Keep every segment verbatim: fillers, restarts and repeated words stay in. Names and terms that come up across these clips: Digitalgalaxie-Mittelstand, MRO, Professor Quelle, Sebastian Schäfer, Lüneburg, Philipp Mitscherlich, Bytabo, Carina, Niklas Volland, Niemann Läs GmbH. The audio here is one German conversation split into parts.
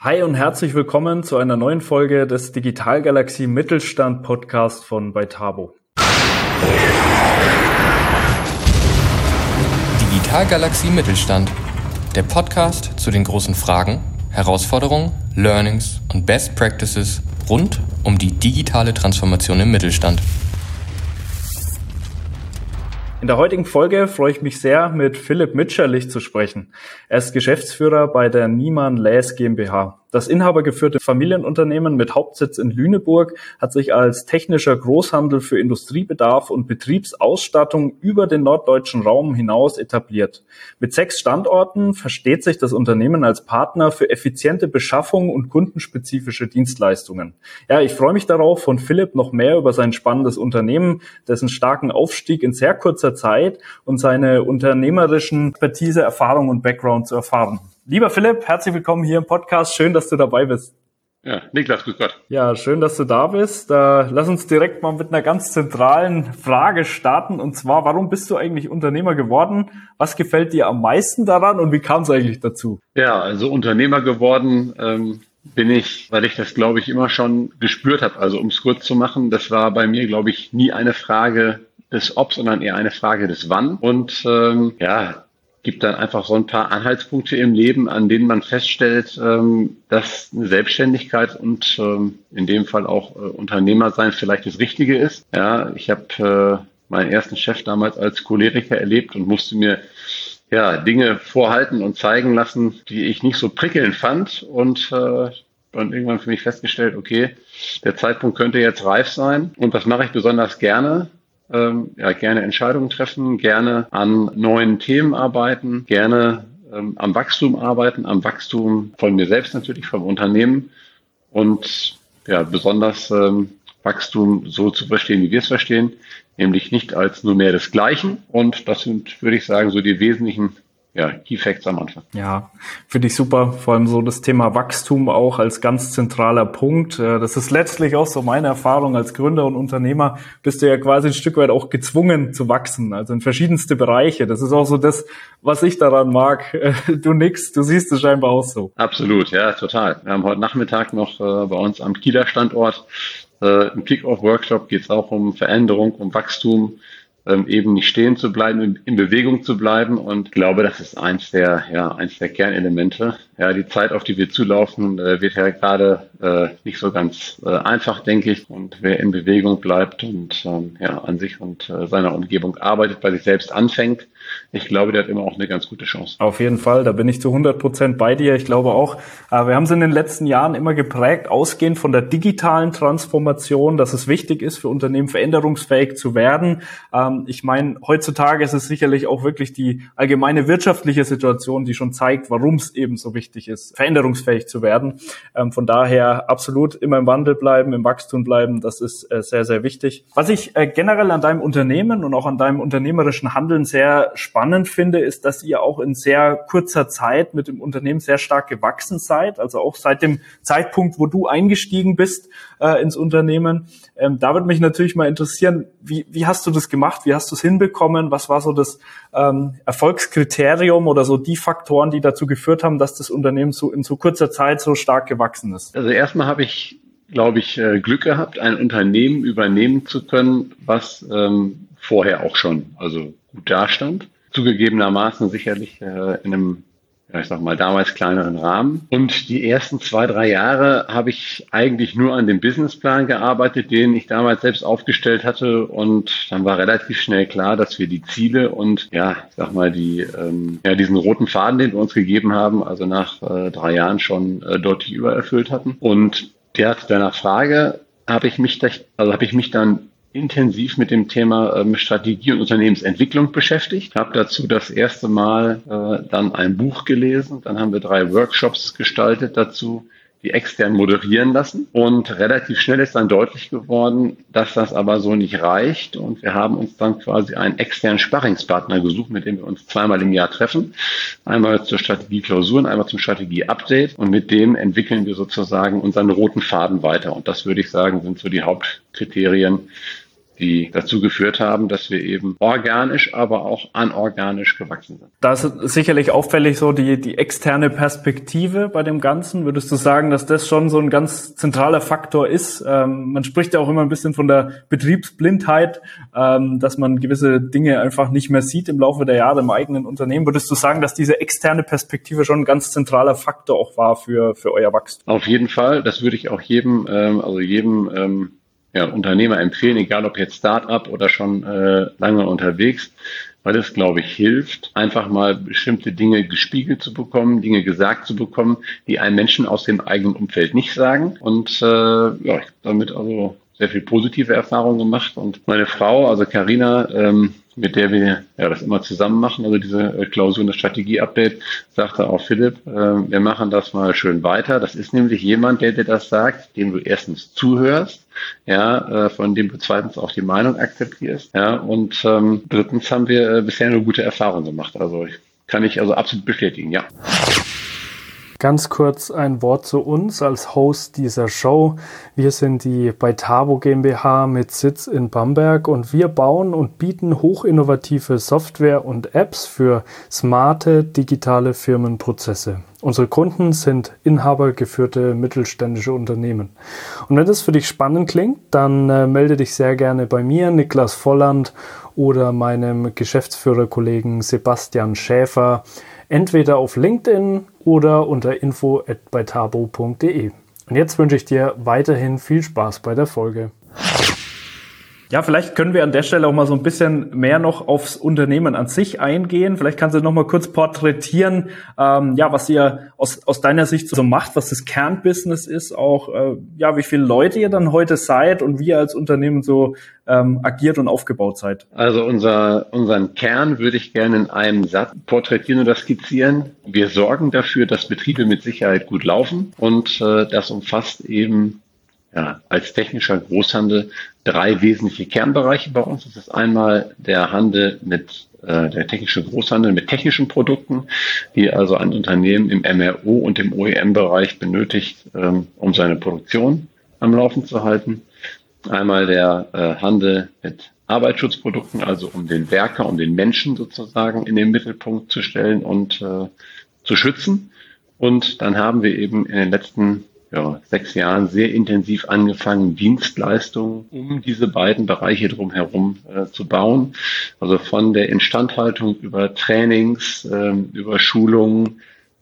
Hi und herzlich willkommen zu einer neuen Folge des Digitalgalaxie-Mittelstand-Podcast von Bytabo. Digitalgalaxie-Mittelstand, der Podcast zu den großen Fragen, Herausforderungen, Learnings und Best Practices rund um die digitale Transformation im Mittelstand. In der heutigen Folge freue ich mich sehr, mit Philipp Mitscherlich zu sprechen. Er ist Geschäftsführer bei der Niemann Läs GmbH. Das inhabergeführte Familienunternehmen mit Hauptsitz in Lüneburg hat sich als technischer Großhandel für Industriebedarf und Betriebsausstattung über den norddeutschen Raum hinaus etabliert. Mit sechs Standorten versteht sich das Unternehmen als Partner für effiziente Beschaffung und kundenspezifische Dienstleistungen. Ja, ich freue mich darauf, von Philipp noch mehr über sein spannendes Unternehmen, dessen starken Aufstieg in sehr kurzer Zeit und seine unternehmerischen Expertise, Erfahrung und Background zu erfahren. Lieber Philipp, herzlich willkommen hier im Podcast. Schön, dass du dabei bist. Ja, Niklas, grüß Gott. Ja, schön, dass du da bist. Äh, lass uns direkt mal mit einer ganz zentralen Frage starten. Und zwar, warum bist du eigentlich Unternehmer geworden? Was gefällt dir am meisten daran und wie kam es eigentlich dazu? Ja, also Unternehmer geworden ähm, bin ich, weil ich das, glaube ich, immer schon gespürt habe. Also um es kurz zu machen, das war bei mir, glaube ich, nie eine Frage des Ob, sondern eher eine Frage des Wann. Und ähm, ja, gibt dann einfach so ein paar Anhaltspunkte im Leben, an denen man feststellt, ähm, dass eine Selbstständigkeit und ähm, in dem Fall auch äh, Unternehmer sein vielleicht das Richtige ist. Ja, ich habe äh, meinen ersten Chef damals als Choleriker erlebt und musste mir ja Dinge vorhalten und zeigen lassen, die ich nicht so prickelnd fand und äh, Und irgendwann für mich festgestellt, okay, der Zeitpunkt könnte jetzt reif sein. Und das mache ich besonders gerne. Ähm, ja, gerne Entscheidungen treffen, gerne an neuen Themen arbeiten, gerne ähm, am Wachstum arbeiten, am Wachstum von mir selbst natürlich, vom Unternehmen. Und ja, besonders ähm, Wachstum so zu verstehen, wie wir es verstehen, nämlich nicht als nur mehr das Gleiche. Und das sind, würde ich sagen, so die wesentlichen Ja, Key Facts am Anfang. Ja, finde ich super. Vor allem so das Thema Wachstum auch als ganz zentraler Punkt. Das ist letztlich auch so meine Erfahrung als Gründer und Unternehmer. Bist du ja quasi ein Stück weit auch gezwungen zu wachsen, also in verschiedenste Bereiche. Das ist auch so das, was ich daran mag. Du nix, du siehst es scheinbar auch so. Absolut, ja, total. Wir haben heute Nachmittag noch bei uns am Kieler Standort im Kick-Off-Workshop geht es auch um Veränderung, um Wachstum. Eben nicht stehen zu bleiben, in Bewegung zu bleiben, und ich glaube, das ist eins der, ja, eins der Kernelemente. Ja, die Zeit, auf die wir zulaufen, wird ja gerade äh, nicht so ganz äh, einfach, denke ich. Und wer in Bewegung bleibt und ähm, ja, an sich und äh, seiner Umgebung arbeitet, bei sich selbst anfängt, ich glaube, der hat immer auch eine ganz gute Chance. Auf jeden Fall, da bin ich zu hundert Prozent bei dir. Ich glaube auch, äh, wir haben es in den letzten Jahren immer geprägt, ausgehend von der digitalen Transformation, dass es wichtig ist, für Unternehmen veränderungsfähig zu werden. Ähm, Ich meine, heutzutage ist es sicherlich auch wirklich die allgemeine wirtschaftliche Situation, die schon zeigt, warum es eben so wichtig ist, veränderungsfähig zu werden. Ähm, von daher absolut immer im Wandel bleiben, im Wachstum bleiben, das ist äh, sehr, sehr wichtig. Was ich äh, generell an deinem Unternehmen und auch an deinem unternehmerischen Handeln sehr spannend finde, ist, dass ihr auch in sehr kurzer Zeit mit dem Unternehmen sehr stark gewachsen seid, also auch seit dem Zeitpunkt, wo du eingestiegen bist äh, ins Unternehmen. Ähm, da würde mich natürlich mal interessieren, wie, wie hast du das gemacht? Wie hast du es hinbekommen? Was war so das ähm, Erfolgskriterium oder so die Faktoren, die dazu geführt haben, dass das Unternehmen so in so kurzer Zeit so stark gewachsen ist? Also erstmal habe ich, glaube ich, Glück gehabt, ein Unternehmen übernehmen zu können, was ähm, vorher auch schon also gut dastand. Zugegebenermaßen sicherlich äh, in einem, ja, ich sag mal, damals kleineren Rahmen. Und die ersten zwei, drei Jahre habe ich eigentlich nur an dem Businessplan gearbeitet, den ich damals selbst aufgestellt hatte. Und dann war relativ schnell klar, dass wir die Ziele und, ja, ich sag mal, die, ähm, ja, diesen roten Faden, den wir uns gegeben haben, also nach äh, drei Jahren schon äh, deutlich übererfüllt hatten. Und der hat danach Frage, habe ich mich, also habe ich mich dann intensiv mit dem Thema ähm, Strategie und Unternehmensentwicklung beschäftigt. Habe dazu das erste Mal äh, dann ein Buch gelesen. Dann haben wir drei Workshops gestaltet dazu, die extern moderieren lassen. Und relativ schnell ist dann deutlich geworden, dass das aber so nicht reicht. Und wir haben uns dann quasi einen externen Sparringspartner gesucht, mit dem wir uns zweimal im Jahr treffen. Einmal zur Strategieklausur und einmal zum Strategieupdate. Und mit dem entwickeln wir sozusagen unseren roten Faden weiter. Und das, würde ich sagen, sind so die Hauptkriterien, die dazu geführt haben, dass wir eben organisch, aber auch anorganisch gewachsen sind. Das ist sicherlich auffällig so die, die externe Perspektive bei dem Ganzen. Würdest du sagen, dass das schon so ein ganz zentraler Faktor ist? Ähm, man spricht ja auch immer ein bisschen von der Betriebsblindheit, ähm, dass man gewisse Dinge einfach nicht mehr sieht im Laufe der Jahre im eigenen Unternehmen. Würdest du sagen, dass diese externe Perspektive schon ein ganz zentraler Faktor auch war für, für euer Wachstum? Auf jeden Fall. Das würde ich auch jedem, ähm, also jedem, ähm, ja, Unternehmer empfehlen, egal ob jetzt Start-up oder schon äh, lange unterwegs, weil es, glaube ich, hilft, einfach mal bestimmte Dinge gespiegelt zu bekommen, Dinge gesagt zu bekommen, die einem Menschen aus dem eigenen Umfeld nicht sagen. Und äh, ja, ich habe damit also sehr viel positive Erfahrungen gemacht. Und meine Frau, also Carina, ähm, mit der wir ja das immer zusammen machen, also diese Klausur und das Strategie-Update, sagte auch Philipp, äh, wir machen das mal schön weiter. Das ist nämlich jemand, der dir das sagt, dem du erstens zuhörst, ja, äh, von dem du zweitens auch die Meinung akzeptierst, ja, und ähm, drittens haben wir äh, bisher nur gute Erfahrungen gemacht. Also ich, kann ich also absolut bestätigen, ja. Ganz kurz ein Wort zu uns als Host dieser Show. Wir sind die Bytabo GmbH mit Sitz in Bamberg und wir bauen und bieten hochinnovative Software und Apps für smarte digitale Firmenprozesse. Unsere Kunden sind inhabergeführte mittelständische Unternehmen. Und wenn das für dich spannend klingt, dann äh, melde dich sehr gerne bei mir, Niklas Volland, oder meinem Geschäftsführerkollegen Sebastian Schäfer, entweder auf LinkedIn oder unter info at bytabo punkt de. Und jetzt wünsche ich dir weiterhin viel Spaß bei der Folge. Ja, vielleicht können wir an der Stelle auch mal so ein bisschen mehr noch aufs Unternehmen an sich eingehen. Vielleicht kannst du noch mal kurz porträtieren, ähm, ja, was ihr aus, aus deiner Sicht so macht, was das Kernbusiness ist, auch äh, ja, wie viele Leute ihr dann heute seid und wie ihr als Unternehmen so ähm, agiert und aufgebaut seid. Also unser unseren Kern würde ich gerne in einem Satz porträtieren oder skizzieren. Wir sorgen dafür, dass Betriebe mit Sicherheit gut laufen und äh, das umfasst eben ja, als technischer Großhandel drei wesentliche Kernbereiche bei uns. Das ist einmal der Handel mit, äh, der technische Großhandel mit technischen Produkten, die also ein Unternehmen im M R O und im O E M-Bereich benötigt, ähm, um seine Produktion am Laufen zu halten. Einmal der äh, Handel mit Arbeitsschutzprodukten, also um den Werker, um den Menschen sozusagen in den Mittelpunkt zu stellen und äh, zu schützen. Und dann haben wir eben in den letzten ja, sechs Jahren sehr intensiv angefangen, Dienstleistungen um diese beiden Bereiche drumherum äh, zu bauen. Also von der Instandhaltung über Trainings, ähm, über Schulungen,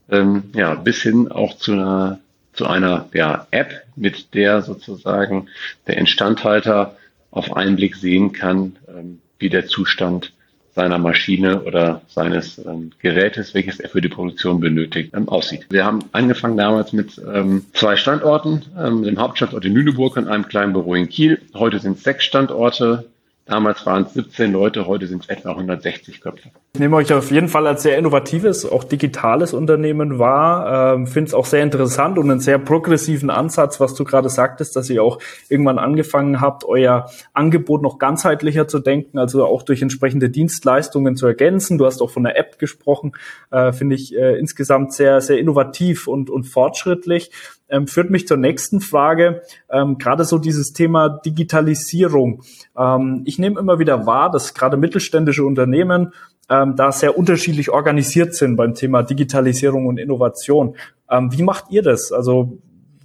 ähm, ja, bis hin auch zu einer, zu einer, ja, App, mit der sozusagen der Instandhalter auf einen Blick sehen kann, ähm, wie der Zustand seiner Maschine oder seines ähm, Gerätes, welches er für die Produktion benötigt, ähm, aussieht. Wir haben angefangen damals mit ähm, zwei Standorten, ähm, dem Hauptstandort in Lüneburg und einem kleinen Büro in Kiel. Heute sind es sechs Standorte. Damals waren es siebzehn Leute, heute sind es etwa hundertsechzig Köpfe. Ich nehme euch auf jeden Fall als sehr innovatives, auch digitales Unternehmen wahr. Ähm, finde es auch sehr interessant und einen sehr progressiven Ansatz, was du gerade sagtest, dass ihr auch irgendwann angefangen habt, euer Angebot noch ganzheitlicher zu denken, also auch durch entsprechende Dienstleistungen zu ergänzen. Du hast auch von der App gesprochen, äh, finde ich äh, insgesamt sehr, sehr innovativ und, und fortschrittlich. Ähm, führt mich zur nächsten Frage, ähm, gerade so dieses Thema Digitalisierung. Ähm, ich nehme immer wieder wahr, dass gerade mittelständische Unternehmen ähm, da sehr unterschiedlich organisiert sind beim Thema Digitalisierung und Innovation. Ähm, wie macht ihr das? Also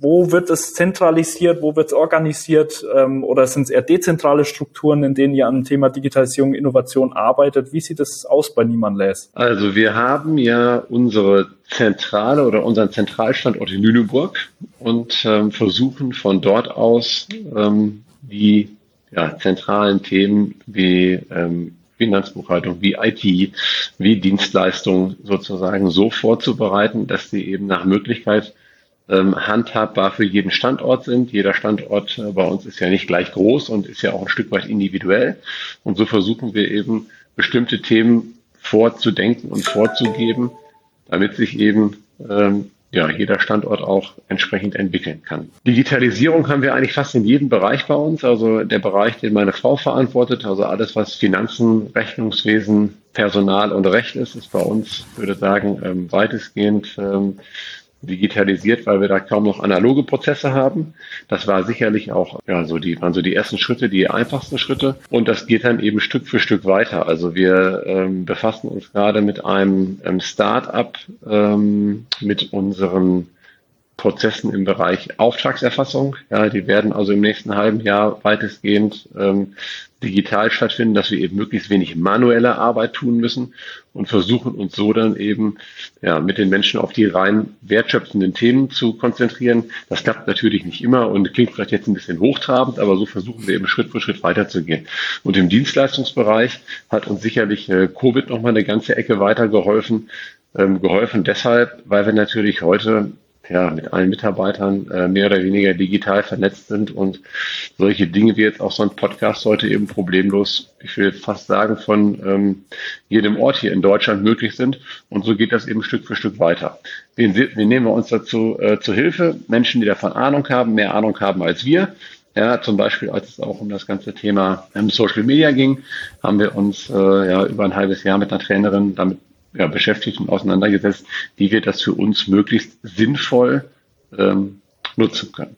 wo wird es zentralisiert, wo wird es organisiert ähm, oder sind es eher dezentrale Strukturen, in denen ihr am Thema Digitalisierung, Innovation arbeitet? Wie sieht es aus bei Niemann Läs? Also wir haben ja unsere Zentrale oder unseren Zentralstandort in Lüneburg und ähm, versuchen von dort aus ähm, die ja, zentralen Themen wie ähm, Finanzbuchhaltung, wie I T, wie Dienstleistungen sozusagen so vorzubereiten, dass sie eben nach Möglichkeit handhabbar für jeden Standort sind. Jeder Standort bei uns ist ja nicht gleich groß und ist ja auch ein Stück weit individuell. Und so versuchen wir eben, bestimmte Themen vorzudenken und vorzugeben, damit sich eben ähm, ja jeder Standort auch entsprechend entwickeln kann. Digitalisierung haben wir eigentlich fast in jedem Bereich bei uns. Also der Bereich, den meine Frau verantwortet, also alles, was Finanzen, Rechnungswesen, Personal und Recht ist, ist bei uns, würde sagen, ähm, weitestgehend ähm, digitalisiert, weil wir da kaum noch analoge Prozesse haben. Das war sicherlich auch, ja, so die, waren so die ersten Schritte, die einfachsten Schritte. Und das geht dann eben Stück für Stück weiter. Also wir ähm, befassen uns gerade mit einem, einem Start-up, ähm, mit unseren Prozessen im Bereich Auftragserfassung. Ja, die werden also im nächsten halben Jahr weitestgehend ähm, digital stattfinden, dass wir eben möglichst wenig manuelle Arbeit tun müssen und versuchen uns so dann eben ja mit den Menschen auf die rein wertschöpfenden Themen zu konzentrieren. Das klappt natürlich nicht immer und klingt vielleicht jetzt ein bisschen hochtrabend, aber so versuchen wir eben Schritt für Schritt weiterzugehen. Und im Dienstleistungsbereich hat uns sicherlich äh, Covid nochmal eine ganze Ecke weitergeholfen. Ähm, geholfen deshalb, weil wir natürlich heute ja, mit allen Mitarbeitern äh, mehr oder weniger digital vernetzt sind und solche Dinge wie jetzt auch so ein Podcast heute eben problemlos, ich will fast sagen, von ähm, jedem Ort hier in Deutschland möglich sind. Und so geht das eben Stück für Stück weiter. Wen, wen nehmen wir uns dazu äh, zur Hilfe? Menschen, die davon Ahnung haben, mehr Ahnung haben als wir. Ja, zum Beispiel, als es auch um das ganze Thema ähm, Social Media ging, haben wir uns äh, ja über ein halbes Jahr mit einer Trainerin damit ja, beschäftigt und auseinandergesetzt, wie wir das für uns möglichst sinnvoll ähm, nutzen können.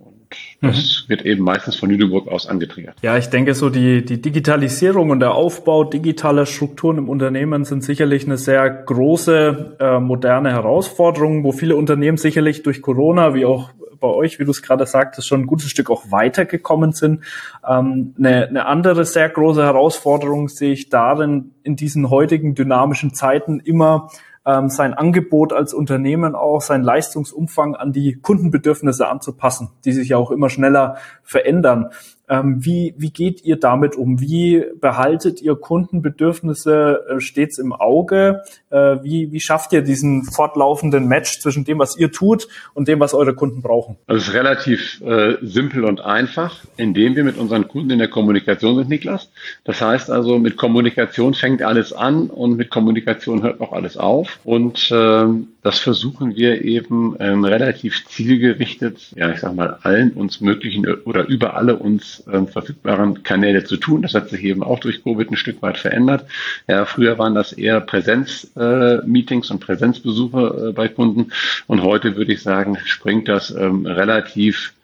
Und das mhm. wird eben meistens von Lüneburg aus angetriggert. Ja, ich denke so, die, die Digitalisierung und der Aufbau digitaler Strukturen im Unternehmen sind sicherlich eine sehr große, äh, moderne Herausforderung, wo viele Unternehmen sicherlich durch Corona, wie auch bei euch, wie du es gerade sagtest, schon ein gutes Stück auch weitergekommen sind. Ähm, eine, eine andere sehr große Herausforderung sehe ich darin, in diesen heutigen dynamischen Zeiten immer ähm, sein Angebot als Unternehmen auch, seinen Leistungsumfang an die Kundenbedürfnisse anzupassen, die sich ja auch immer schneller verändern. Ähm, wie, wie geht ihr damit um? Wie behaltet ihr Kundenbedürfnisse äh, stets im Auge? Äh, wie, wie schafft ihr diesen fortlaufenden Match zwischen dem, was ihr tut und dem, was eure Kunden brauchen? Also es ist relativ äh, simpel und einfach, indem wir mit unseren Kunden in der Kommunikation sind, Niklas. Das heißt also, mit Kommunikation fängt alles an und mit Kommunikation hört auch alles auf. Und ähm, das versuchen wir eben ähm, relativ zielgerichtet, ja, ich sag mal, allen uns möglichen oder über alle uns verfügbaren Kanäle zu tun. Das hat sich eben auch durch Covid ein Stück weit verändert. Ja, früher waren das eher Präsenzmeetings äh, und Präsenzbesuche äh, bei Kunden. Und heute würde ich sagen, springt das ähm, relativ,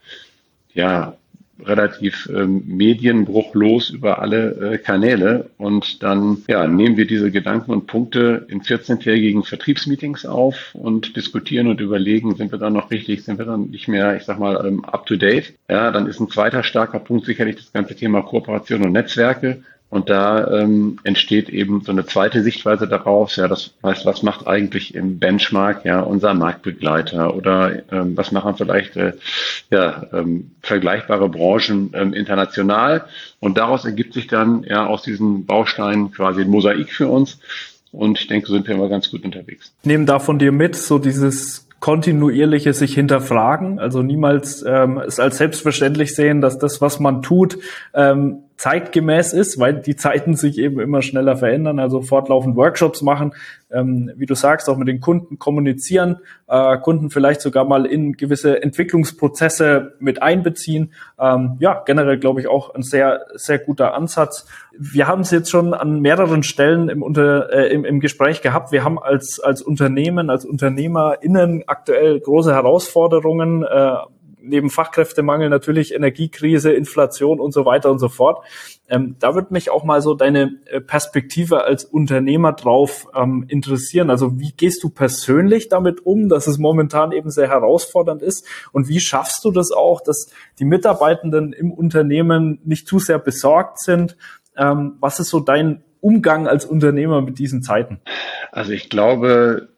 ja, relativ ähm, medienbruchlos über alle äh, Kanäle. Und dann ja, nehmen wir diese Gedanken und Punkte in vierzehntägigen Vertriebsmeetings auf und diskutieren und überlegen, sind wir dann noch richtig, sind wir dann nicht mehr, ich sag mal, ähm, up to date. Ja, dann ist ein zweiter starker Punkt sicherlich das ganze Thema Kooperation und Netzwerke. Und da ähm, entsteht eben so eine zweite Sichtweise darauf, ja, das heißt, was macht eigentlich im Benchmark ja unser Marktbegleiter oder ähm, was machen vielleicht äh, ja, ähm, vergleichbare Branchen ähm, international. Und daraus ergibt sich dann ja aus diesen Bausteinen quasi ein Mosaik für uns. Und ich denke, sind wir immer ganz gut unterwegs. Ich nehme da von dir mit, so dieses kontinuierliche sich hinterfragen, also niemals ähm, es als selbstverständlich sehen, dass das, was man tut, ähm, zeitgemäß ist, weil die Zeiten sich eben immer schneller verändern, also fortlaufend Workshops machen, ähm, wie du sagst, auch mit den Kunden kommunizieren, äh, Kunden vielleicht sogar mal in gewisse Entwicklungsprozesse mit einbeziehen. Ähm, ja, generell glaube ich auch ein sehr, sehr guter Ansatz. Wir haben es jetzt schon an mehreren Stellen im, Unter-, äh, im, im Gespräch gehabt. Wir haben als, als Unternehmen, als UnternehmerInnen aktuell große Herausforderungen, äh, neben Fachkräftemangel natürlich Energiekrise, Inflation und so weiter und so fort. Ähm, da würde mich auch mal so deine Perspektive als Unternehmer drauf ähm, interessieren. Also wie gehst du persönlich damit um, dass es momentan eben sehr herausfordernd ist? Und wie schaffst du das auch, dass die Mitarbeitenden im Unternehmen nicht zu sehr besorgt sind? Ähm, was ist so dein Umgang als Unternehmer mit diesen Zeiten? Also ich glaube,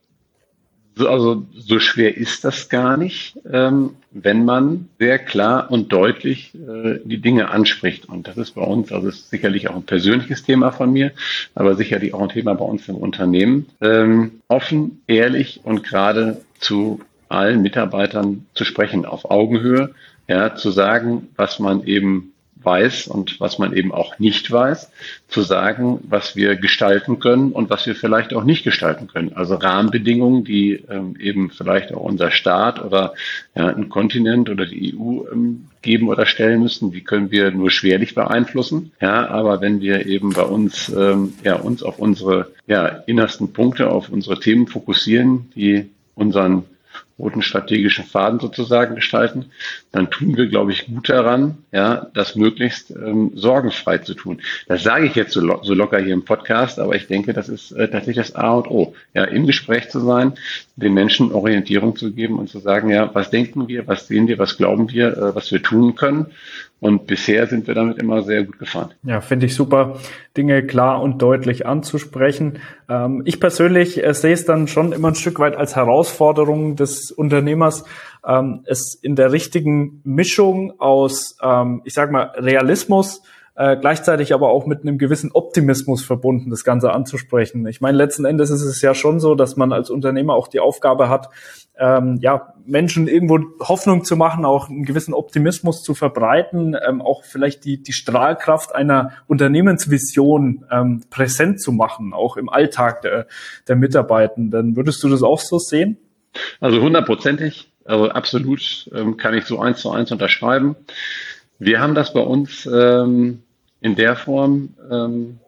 So, also so schwer ist das gar nicht, ähm, wenn man sehr klar und deutlich äh, die Dinge anspricht. Und das ist bei uns, also ist sicherlich auch ein persönliches Thema von mir, aber sicherlich auch ein Thema bei uns im Unternehmen, ähm, offen, ehrlich und gerade zu allen Mitarbeitern zu sprechen, auf Augenhöhe, ja, zu sagen, was man eben weiß und was man eben auch nicht weiß, zu sagen, was wir gestalten können und was wir vielleicht auch nicht gestalten können. Also Rahmenbedingungen, die ähm, eben vielleicht auch unser Staat oder ja, ein Kontinent oder die E U ähm, geben oder stellen müssen, die können wir nur schwerlich beeinflussen. Ja, aber wenn wir eben bei uns ähm, ja uns auf unsere ja, innersten Punkte, auf unsere Themen fokussieren, die unseren roten strategischen Faden sozusagen gestalten, dann tun wir, glaube ich, gut daran, ja, das möglichst ähm, sorgenfrei zu tun. Das sage ich jetzt so, lo- so locker hier im Podcast, aber ich denke, das ist äh, tatsächlich das A und O. Ja, im Gespräch zu sein, den Menschen Orientierung zu geben und zu sagen, ja, was denken wir, was sehen wir, was glauben wir, äh, was wir tun können. Und bisher sind wir damit immer sehr gut gefahren. Ja, finde ich super, Dinge klar und deutlich anzusprechen. Ähm, ich persönlich äh, sehe es dann schon immer ein Stück weit als Herausforderung des Unternehmers, ähm, es in der richtigen Mischung aus, ähm, ich sag mal, Realismus, äh, gleichzeitig aber auch mit einem gewissen Optimismus verbunden, das Ganze anzusprechen. Ich meine, letzten Endes ist es ja schon so, dass man als Unternehmer auch die Aufgabe hat, Ähm, ja, Menschen irgendwo Hoffnung zu machen, auch einen gewissen Optimismus zu verbreiten, ähm, auch vielleicht die, die Strahlkraft einer Unternehmensvision ähm, präsent zu machen, auch im Alltag der, der Mitarbeitenden. Würdest du das auch so sehen? Also hundertprozentig, also absolut ähm, kann ich so eins zu eins unterschreiben. Wir haben das bei uns ähm, in der Form ähm,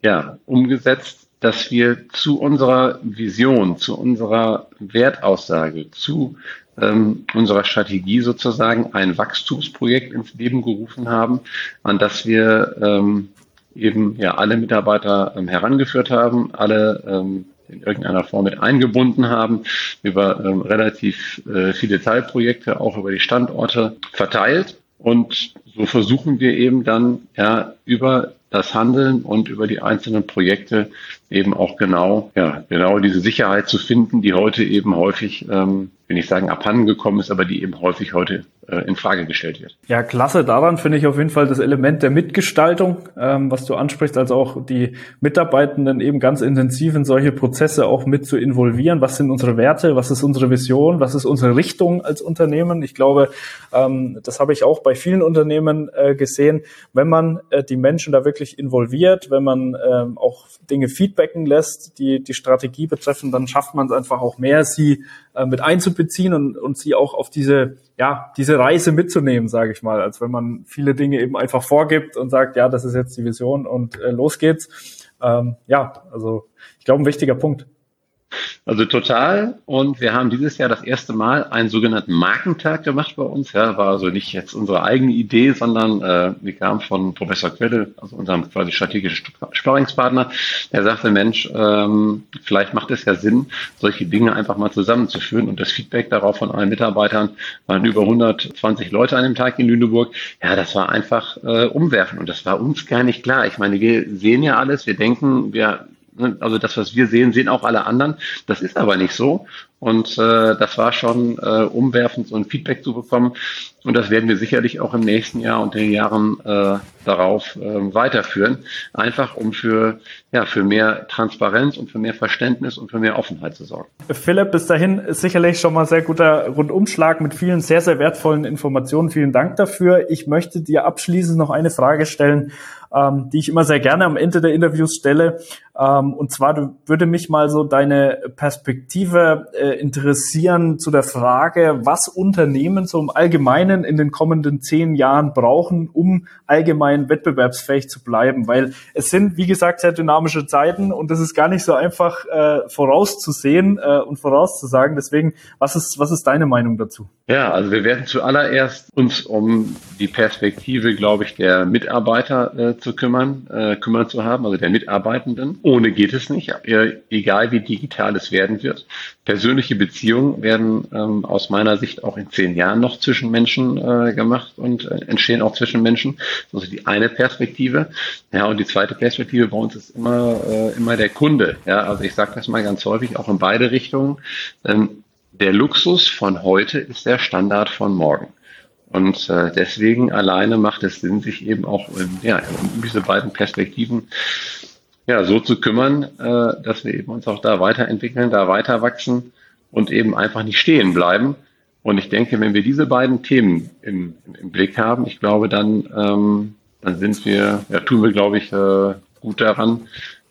ja umgesetzt, dass wir zu unserer Vision, zu unserer Wertaussage, zu ähm, unserer Strategie sozusagen ein Wachstumsprojekt ins Leben gerufen haben, an das wir ähm, eben ja alle Mitarbeiter ähm, herangeführt haben, alle ähm, in irgendeiner Form mit eingebunden haben, über ähm, relativ äh, viele Teilprojekte, auch über die Standorte verteilt. Und so versuchen wir eben dann ja über das Handeln und über die einzelnen Projekte eben auch genau, ja, genau diese Sicherheit zu finden, die heute eben häufig, ähm, will ich sagen, abhanden gekommen ist, aber die eben häufig heute äh, in Frage gestellt wird. Ja, klasse. Daran finde ich auf jeden Fall das Element der Mitgestaltung, ähm, was du ansprichst, also auch die Mitarbeitenden eben ganz intensiv in solche Prozesse auch mit zu involvieren. Was sind unsere Werte? Was ist unsere Vision? Was ist unsere Richtung als Unternehmen? Ich glaube, ähm, das habe ich auch bei vielen Unternehmen äh, gesehen, wenn man äh, die Menschen da wirklich involviert, wenn man ähm, auch Dinge feedbacken lässt, die die Strategie betreffen, dann schafft man es einfach auch mehr, sie äh, mit einzubeziehen und, und sie auch auf diese, ja, diese Reise mitzunehmen, sage ich mal, als wenn man viele Dinge eben einfach vorgibt und sagt, ja, das ist jetzt die Vision und äh, los geht's. Ähm, ja, also ich glaube, ein wichtiger Punkt. Also total. Und wir haben dieses Jahr das erste Mal einen sogenannten Markentag gemacht bei uns. Ja, war also nicht jetzt unsere eigene Idee, sondern äh, die kam von Professor Quelle, also unserem quasi strategischen Sparringspartner. Der sagte, Mensch, ähm, vielleicht macht es ja Sinn, solche Dinge einfach mal zusammenzuführen. Und das Feedback darauf von allen Mitarbeitern waren über hundertzwanzig Leute an dem Tag in Lüneburg. Ja, das war einfach äh, umwerfend. Und das war uns gar nicht klar. Ich meine, wir sehen ja alles. Wir denken, wir... Also das, was wir sehen, sehen auch alle anderen. Das ist aber nicht so. Und äh, das war schon äh, umwerfend, so ein Feedback zu bekommen. Und das werden wir sicherlich auch im nächsten Jahr und den Jahren äh, darauf äh, weiterführen. Einfach um für, ja, für mehr Transparenz und für mehr Verständnis und für mehr Offenheit zu sorgen. Philipp, bis dahin ist sicherlich schon mal sehr guter Rundumschlag mit vielen sehr, sehr wertvollen Informationen. Vielen Dank dafür. Ich möchte dir abschließend noch eine Frage stellen, ähm, die ich immer sehr gerne am Ende der Interviews stelle. Ähm, und zwar würde mich mal so deine Perspektive äh, interessieren zu der Frage, was Unternehmen so im Allgemeinen in den kommenden zehn Jahren brauchen, um allgemein wettbewerbsfähig zu bleiben. Weil es sind, wie gesagt, sehr dynamische Zeiten und das ist gar nicht so einfach äh, vorauszusehen äh, und vorauszusagen. Deswegen, was ist, was ist deine Meinung dazu? Ja, also wir werden zuallererst uns um die Perspektive, glaube ich, der Mitarbeiter äh, zu kümmern, äh, kümmern zu haben, also der Mitarbeitenden. Ohne geht es nicht, äh, egal wie digital es werden wird. Persönlich Beziehungen werden ähm, aus meiner Sicht auch in zehn Jahren noch zwischen Menschen äh, gemacht und äh, entstehen auch zwischen Menschen. Das ist also die eine Perspektive. Ja, und die zweite Perspektive bei uns ist immer äh, immer der Kunde. Ja, also ich sage das mal ganz häufig, auch in beide Richtungen. Ähm, der Luxus von heute ist der Standard von morgen. Und äh, deswegen alleine macht es Sinn, sich eben auch um, ja, um diese beiden Perspektiven ja, so zu kümmern, äh, dass wir eben uns auch da weiterentwickeln, da weiter wachsen und eben einfach nicht stehen bleiben. Und ich denke, wenn wir diese beiden Themen im, im Blick haben, ich glaube, dann, ähm, dann sind wir, ja, tun wir, glaube ich, äh, gut daran,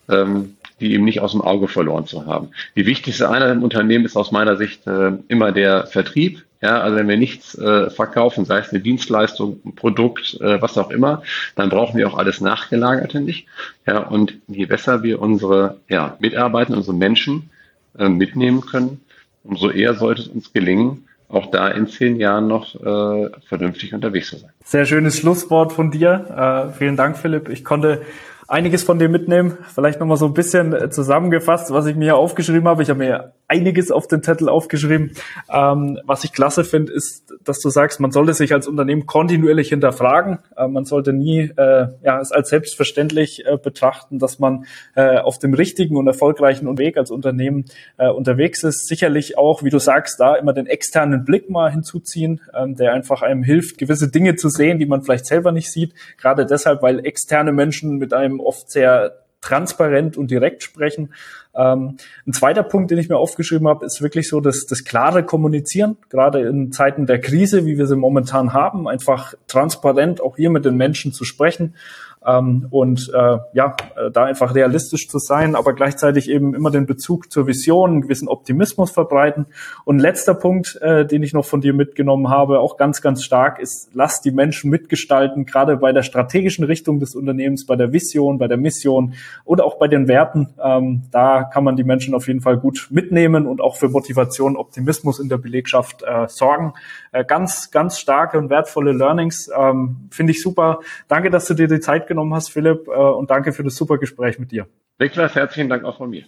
ähm, die eben nicht aus dem Auge verloren zu haben. Die wichtigste Einheit im Unternehmen ist aus meiner Sicht äh, immer der Vertrieb. Ja, also wenn wir nichts äh, verkaufen, sei es eine Dienstleistung, ein Produkt, äh, was auch immer, dann brauchen wir auch alles Nachgelagerte nicht. Ja, und je besser wir unsere ja, Mitarbeiter, unsere Menschen äh, mitnehmen können, umso eher sollte es uns gelingen, auch da in zehn Jahren noch äh, vernünftig unterwegs zu sein. Sehr schönes Schlusswort von dir. Äh, vielen Dank, Philipp. Ich konnte einiges von dir mitnehmen. Vielleicht nochmal so ein bisschen zusammengefasst, was ich mir hier aufgeschrieben habe. Ich habe mir einiges auf den Zettel aufgeschrieben. Ähm, was ich klasse finde, ist, dass du sagst, man sollte sich als Unternehmen kontinuierlich hinterfragen. Äh, man sollte nie äh, ja, es als selbstverständlich äh, betrachten, dass man äh, auf dem richtigen und erfolgreichen Weg als Unternehmen äh, unterwegs ist. Sicherlich auch, wie du sagst, da immer den externen Blick mal hinzuziehen, äh, der einfach einem hilft, gewisse Dinge zu sehen, die man vielleicht selber nicht sieht. Gerade deshalb, weil externe Menschen mit einem oft sehr transparent und direkt sprechen. Ähm, ein zweiter Punkt, den ich mir aufgeschrieben habe, ist wirklich so das, das klare Kommunizieren, gerade in Zeiten der Krise, wie wir sie momentan haben, einfach transparent auch hier mit den Menschen zu sprechen. Ähm, und äh, ja, da einfach realistisch zu sein, aber gleichzeitig eben immer den Bezug zur Vision, einen gewissen Optimismus verbreiten. Und letzter Punkt, äh, den ich noch von dir mitgenommen habe, auch ganz, ganz stark, ist, lass die Menschen mitgestalten, gerade bei der strategischen Richtung des Unternehmens, bei der Vision, bei der Mission oder auch bei den Werten. Ähm, da kann man die Menschen auf jeden Fall gut mitnehmen und auch für Motivation, Optimismus in der Belegschaft äh, sorgen. Äh, ganz, ganz starke und wertvolle Learnings. Ähm, finde ich super. Danke, dass du dir die Zeit genommen hast, Philipp, und danke für das super Gespräch mit dir. Niklas, herzlichen Dank auch von mir.